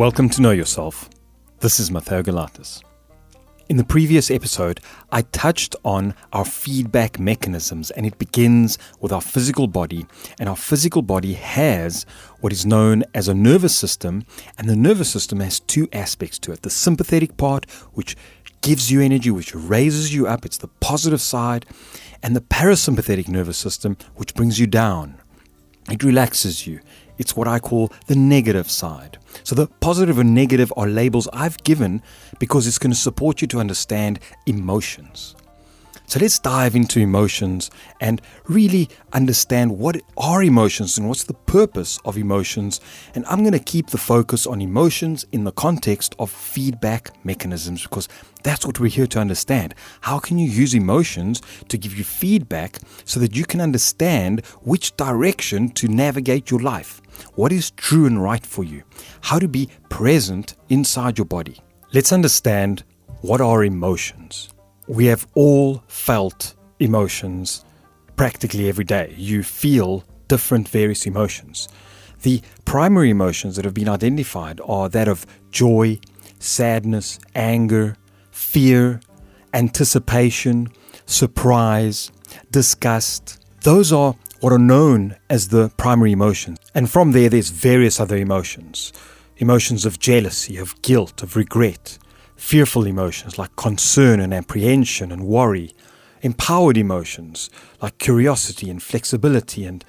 Welcome to Know Yourself. This is Matthias Galatas. In the previous episode, I touched on our feedback mechanisms, and it begins with our physical body. And our physical body has what is known as a nervous system, and the nervous system has two aspects to it. The sympathetic part, which gives you energy, which raises you up, it's the positive side, and the parasympathetic nervous system, which brings you down. It relaxes you. It's what I call the negative side. So the positive and negative are labels I've given because it's going to support you to understand emotions. So let's dive into emotions and really understand what are emotions and what's the purpose of emotions. And I'm going to keep the focus on emotions in the context of feedback mechanisms because that's what we're here to understand. How can you use emotions to give you feedback so that you can understand which direction to navigate your life? What is true and right for you? How to be present inside your body? Let's understand what are emotions. We have all felt emotions practically every day. You feel different various emotions. The primary emotions that have been identified are that of joy, sadness, anger, fear, anticipation, surprise, disgust. Those are what are known as the primary emotions. And from there, there's various other emotions. Emotions of jealousy, of guilt, of regret. Fearful emotions like concern and apprehension and worry. Empowered emotions like curiosity and flexibility, and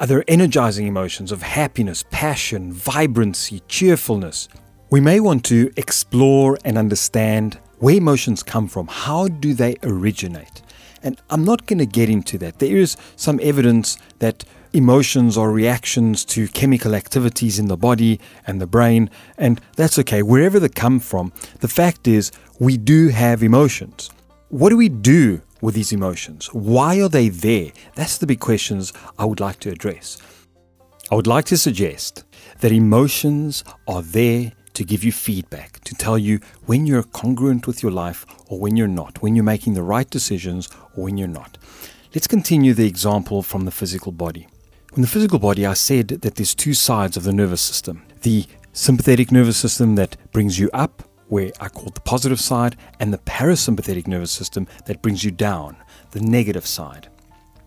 other energizing emotions of happiness, passion, vibrancy, cheerfulness. We may want to explore and understand where emotions come from. How do they originate? And I'm not going to get into that. There is some evidence that emotions are reactions to chemical activities in the body and the brain, and that's okay. Wherever they come from, the fact is we do have emotions. What do we do with these emotions? Why are they there? That's the big questions I would like to address. I would like to suggest that emotions are there to give you feedback, to tell you when you're congruent with your life or when you're not, when you're making the right decisions or when you're not. Let's continue the example from the physical body. In the physical body, I said that there's two sides of the nervous system. The sympathetic nervous system that brings you up, where I call the positive side, and the parasympathetic nervous system that brings you down, the negative side.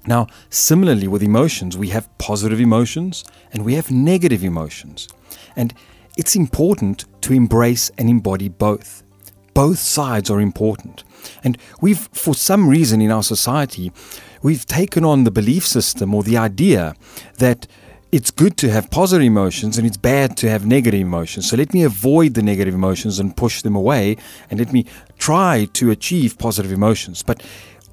Now, similarly with emotions, we have positive emotions and we have negative emotions. And it's important to embrace and embody both. Both sides are important. And we've, for some reason in our society, we've taken on the belief system or the idea that it's good to have positive emotions and it's bad to have negative emotions. So let me avoid the negative emotions and push them away, and let me try to achieve positive emotions. But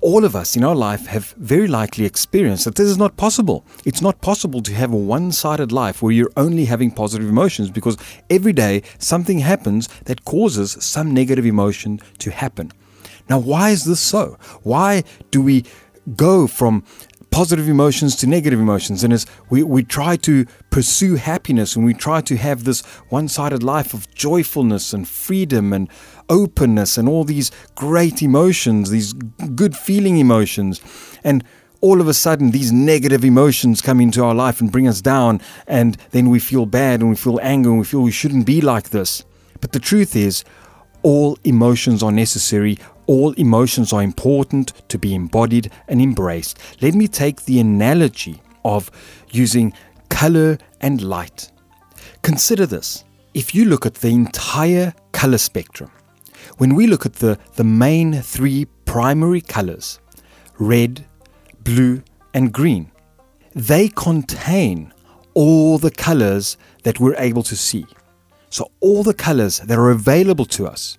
all of us in our life have very likely experienced that this is not possible. It's not possible to have a one-sided life where you're only having positive emotions, because every day something happens that causes some negative emotion to happen. Now, why is this so? Why do we go from positive emotions to negative emotions? And as we try to pursue happiness and we try to have this one-sided life of joyfulness and freedom and openness and all these great emotions, these good feeling emotions, and all of a sudden these negative emotions come into our life and bring us down, and then we feel bad and we feel anger and we feel we shouldn't be like this. But the truth is, all emotions are necessary. All emotions are important to be embodied and embraced. Let me take the analogy of using color and light. Consider this. If you look at the entire color spectrum, when we look at the main three primary colors, red, blue, and green, they contain all the colors that we're able to see. So all the colors that are available to us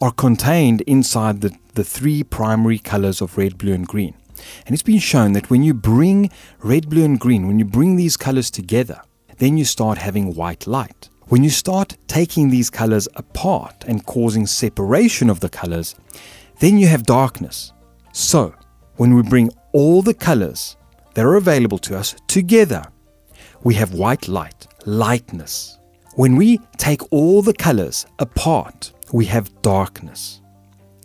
are contained inside the three primary colors of red, blue, and green. And it's been shown that when you bring red, blue, and green, when you bring these colors together, then you start having white light. When you start taking these colors apart and causing separation of the colors, then you have darkness. So, when we bring all the colors that are available to us together, we have white light, lightness. When we take all the colors apart, we have darkness,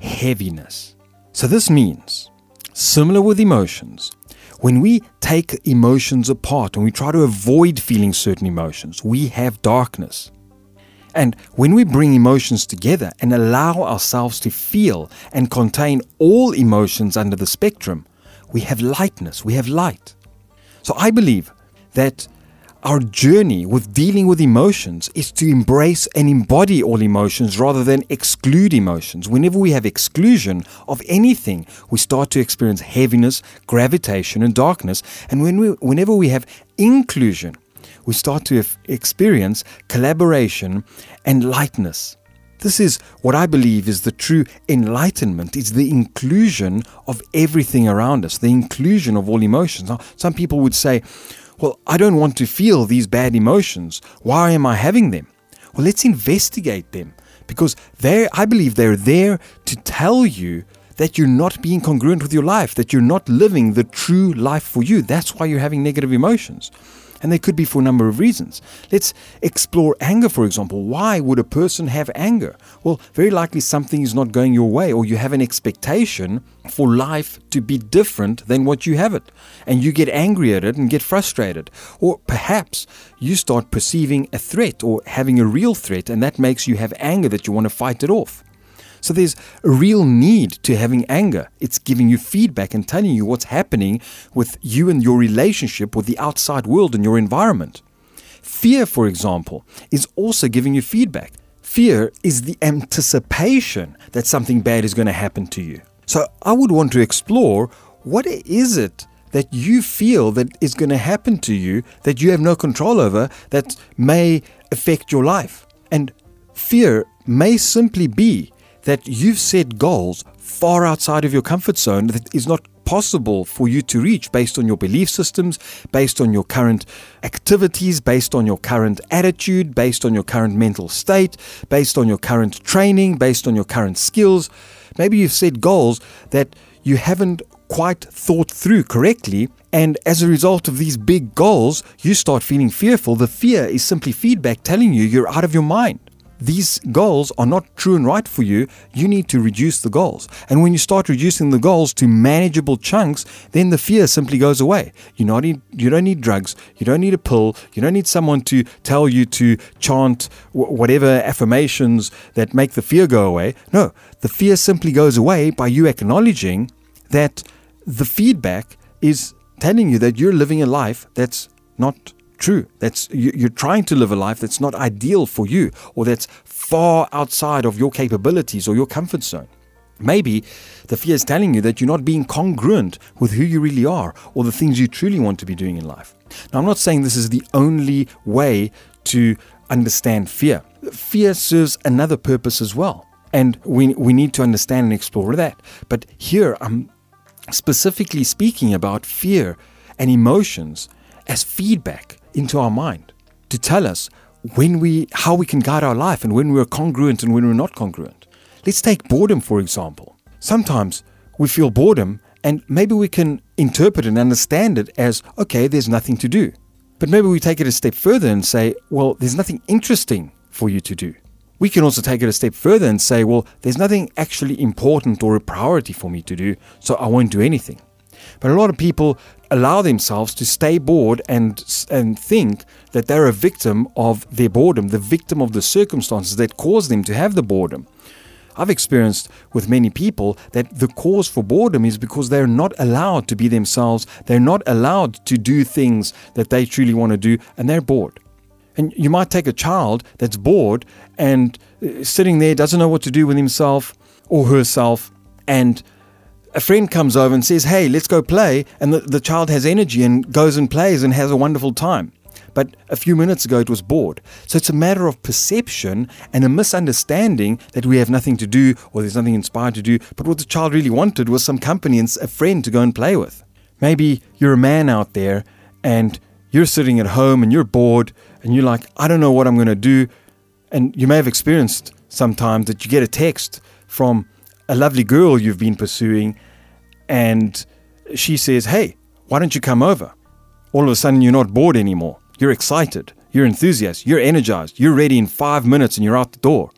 heaviness. So this means, similar with emotions, when we take emotions apart and we try to avoid feeling certain emotions, we have darkness. And when we bring emotions together and allow ourselves to feel and contain all emotions under the spectrum, we have lightness, we have light. So I believe that our journey with dealing with emotions is to embrace and embody all emotions rather than exclude emotions. Whenever we have exclusion of anything, we start to experience heaviness, gravitation and darkness. And whenever we have inclusion, we start to experience collaboration and lightness. This is what I believe is the true enlightenment. It's the inclusion of everything around us, the inclusion of all emotions. Now, some people would say, well, I don't want to feel these bad emotions. Why am I having them? Well, let's investigate them, because I believe they're there to tell you that you're not being congruent with your life, that you're not living the true life for you. That's why you're having negative emotions. And they could be for a number of reasons. Let's explore anger, for example. Why would a person have anger? Well, very likely something is not going your way, or you have an expectation for life to be different than what you have it. And you get angry at it and get frustrated. Or perhaps you start perceiving a threat or having a real threat, and that makes you have anger that you want to fight it off. So there's a real need to having anger. It's giving you feedback and telling you what's happening with you and your relationship with the outside world and your environment. Fear, for example, is also giving you feedback. Fear is the anticipation that something bad is going to happen to you. So I would want to explore, what is it that you feel that is going to happen to you that you have no control over that may affect your life? And fear may simply be that you've set goals far outside of your comfort zone that is not possible for you to reach based on your belief systems, based on your current activities, based on your current attitude, based on your current mental state, based on your current training, based on your current skills. Maybe you've set goals that you haven't quite thought through correctly, and as a result of these big goals, you start feeling fearful. The fear is simply feedback telling you you're out of your mind. These goals are not true and right for you. You need to reduce the goals. And when you start reducing the goals to manageable chunks, then the fear simply goes away. You don't need drugs. You don't need a pill. You don't need someone to tell you to chant whatever affirmations that make the fear go away. No, the fear simply goes away by you acknowledging that the feedback is telling you that you're living a life that's not true. That's you're trying to live a life that's not ideal for you, or that's far outside of your capabilities or your comfort zone. Maybe the fear is telling you that you're not being congruent with who you really are or the things you truly want to be doing in life. Now, I'm not saying this is the only way to understand fear. Fear serves another purpose as well, and we need to understand and explore that. But here I'm specifically speaking about fear and emotions as feedback into our mind to tell us how we can guide our life and when we're congruent and when we're not congruent. Let's take boredom, for example. Sometimes we feel boredom, and maybe we can interpret and understand it as, okay, there's nothing to do. But maybe we take it a step further and say, well, there's nothing interesting for you to do. We can also take it a step further and say, well, there's nothing actually important or a priority for me to do, so I won't do anything. But a lot of people allow themselves to stay bored and think that they're a victim of their boredom, the victim of the circumstances that cause them to have the boredom. I've experienced with many people that the cause for boredom is because they're not allowed to be themselves, they're not allowed to do things that they truly want to do, and they're bored. And you might take a child that's bored and sitting there, doesn't know what to do with himself or herself, and a friend comes over and says, hey, let's go play, and the child has energy and goes and plays and has a wonderful time. But a few minutes ago it was bored. So it's a matter of perception and a misunderstanding that we have nothing to do or there's nothing inspired to do, but what the child really wanted was some company and a friend to go and play with. Maybe you're a man out there and you're sitting at home and you're bored and you're like, I don't know what I'm going to do. And you may have experienced sometimes that you get a text from a lovely girl you've been pursuing, and she says, hey, why don't you come over? All of a sudden, you're not bored anymore. You're excited. You're enthusiastic. You're energized. You're ready in 5 minutes, and you're out the door,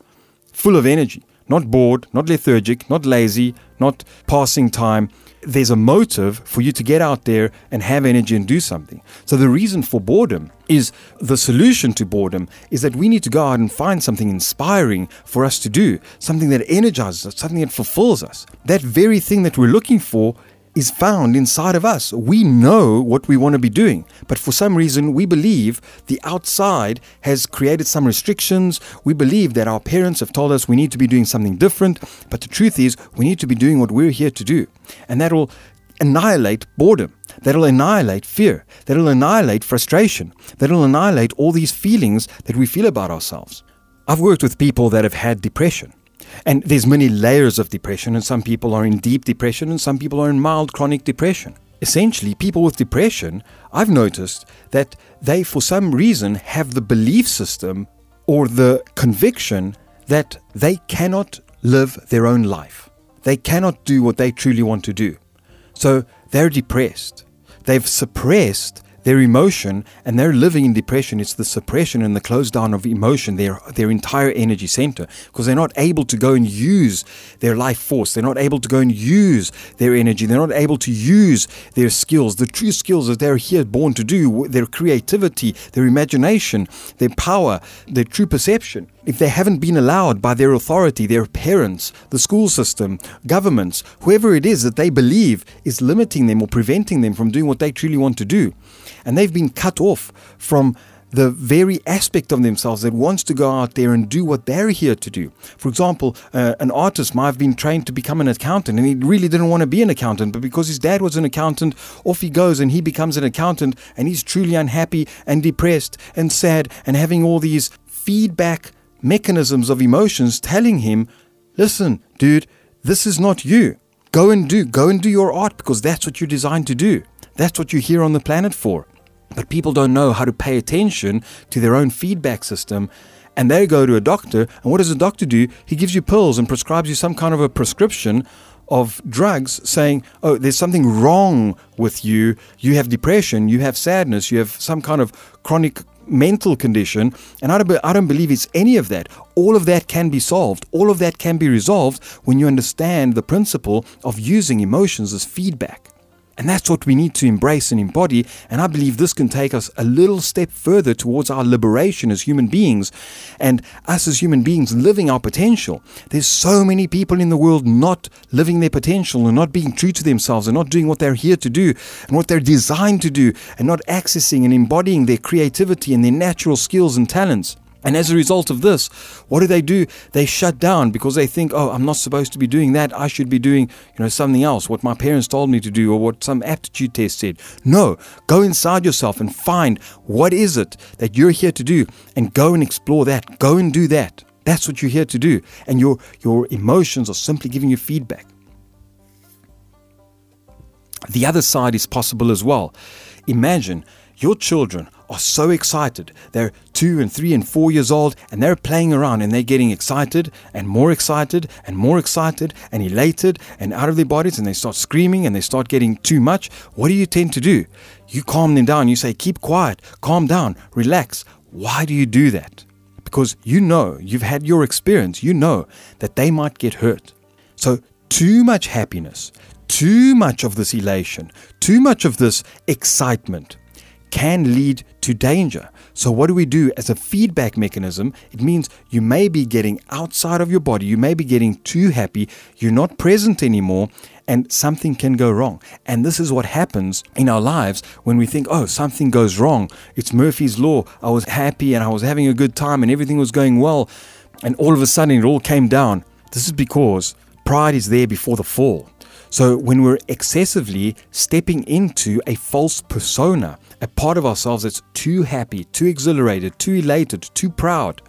full of energy, not bored, not lethargic, not lazy, not passing time, there's a motive for you to get out there and have energy and do something. So the reason for boredom is, the solution to boredom is that we need to go out and find something inspiring for us to do, something that energizes us, something that fulfills us. That very thing that we're looking for is found inside of us. We know what we want to be doing, but for some reason we believe the outside has created some restrictions. We believe that our parents have told us we need to be doing something different, but the truth is we need to be doing what we're here to do. And that will annihilate boredom, that will annihilate fear, that will annihilate frustration, that will annihilate all these feelings that we feel about ourselves. I've worked with people that have had depression. And there's many layers of depression, and some people are in deep depression and some people are in mild chronic depression. Essentially, people with depression, I've noticed that they for some reason have the belief system or the conviction that they cannot live their own life. They cannot do what they truly want to do. So they're depressed. They've suppressed their emotion, and they're living in depression. It's the suppression and the close down of emotion, their entire energy center, because they're not able to go and use their life force. They're not able to go and use their energy. They're not able to use their skills, the true skills that they're here born to do, their creativity, their imagination, their power, their true perception. If they haven't been allowed by their authority, their parents, the school system, governments, whoever it is that they believe is limiting them or preventing them from doing what they truly want to do, and they've been cut off from the very aspect of themselves that wants to go out there and do what they're here to do. For example, an artist might have been trained to become an accountant, and he really didn't want to be an accountant, but because his dad was an accountant, off he goes and he becomes an accountant, and he's truly unhappy and depressed and sad and having all these feedback mechanisms of emotions telling him, listen, dude, this is not you. Go and do your art, because that's what you're designed to do. That's what you're here on the planet for. But people don't know how to pay attention to their own feedback system, and they go to a doctor, and what does the doctor do? He gives you pills and prescribes you some kind of a prescription of drugs, saying, oh, there's something wrong with you. You have depression, you have sadness, you have some kind of chronic mental condition, and I don't believe it's any of that. All of that can be solved. All of that can be resolved when you understand the principle of using emotions as feedback. And that's what we need to embrace and embody, and I believe this can take us a little step further towards our liberation as human beings, and us as human beings living our potential. There's so many people in the world not living their potential and not being true to themselves and not doing what they're here to do and what they're designed to do, and not accessing and embodying their creativity and their natural skills and talents. And as a result of this, what do? They shut down because they think, oh, I'm not supposed to be doing that. I should be doing, something else, what my parents told me to do or what some aptitude test said. No, go inside yourself and find what is it that you're here to do, and go and explore that. Go and do that. That's what you're here to do. And your emotions are simply giving you feedback. The other side is possible as well. Imagine your children are so excited. They're 2 and 3 and 4 years old, and they're playing around, and they're getting excited and more excited and more excited and elated and out of their bodies, and they start screaming and they start getting too much. What do you tend to do? You calm them down. You say, keep quiet, calm down, relax. Why do you do that? Because you've had your experience. You know that they might get hurt. So too much happiness, too much of this elation, too much of this excitement can lead to danger. So what do we do as a feedback mechanism? It means you may be getting outside of your body, you may be getting too happy, you're not present anymore, and something can go wrong. And this is what happens in our lives when we think, oh, something goes wrong. It's Murphy's Law. I was happy and I was having a good time and everything was going well, and all of a sudden it all came down. This is because pride is there before the fall. So when we're excessively stepping into a false persona, a part of ourselves that's too happy, too exhilarated, too elated, too proud,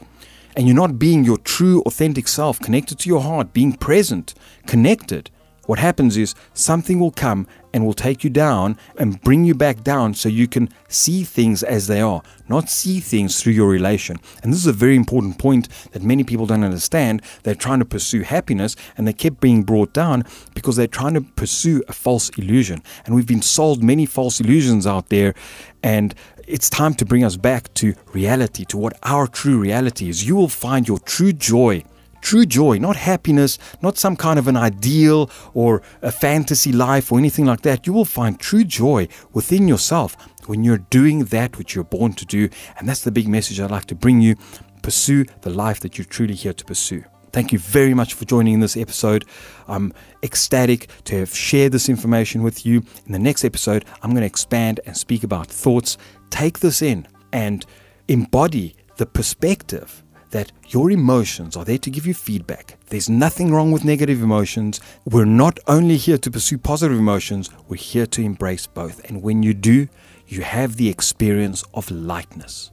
and you're not being your true, authentic self, connected to your heart, being present, connected, what happens is something will come and will take you down and bring you back down, so you can see things as they are, not see things through your relation. And this is a very important point that many people don't understand. They're trying to pursue happiness, and they kept being brought down because they're trying to pursue a false illusion. And we've been sold many false illusions out there, and it's time to bring us back to reality, to what our true reality is. You will find your true joy, True joy, not happiness, not some kind of an ideal or a fantasy life or anything like that. You will find true joy within yourself when you're doing that which you're born to do. And that's the big message I'd like to bring you. Pursue the life that you're truly here to pursue. Thank you very much for joining in this episode. I'm ecstatic to have shared this information with you. In the next episode, I'm going to expand and speak about thoughts. Take this in and embody the perspective that your emotions are there to give you feedback. There's nothing wrong with negative emotions. We're not only here to pursue positive emotions, we're here to embrace both. And when you do, you have the experience of lightness.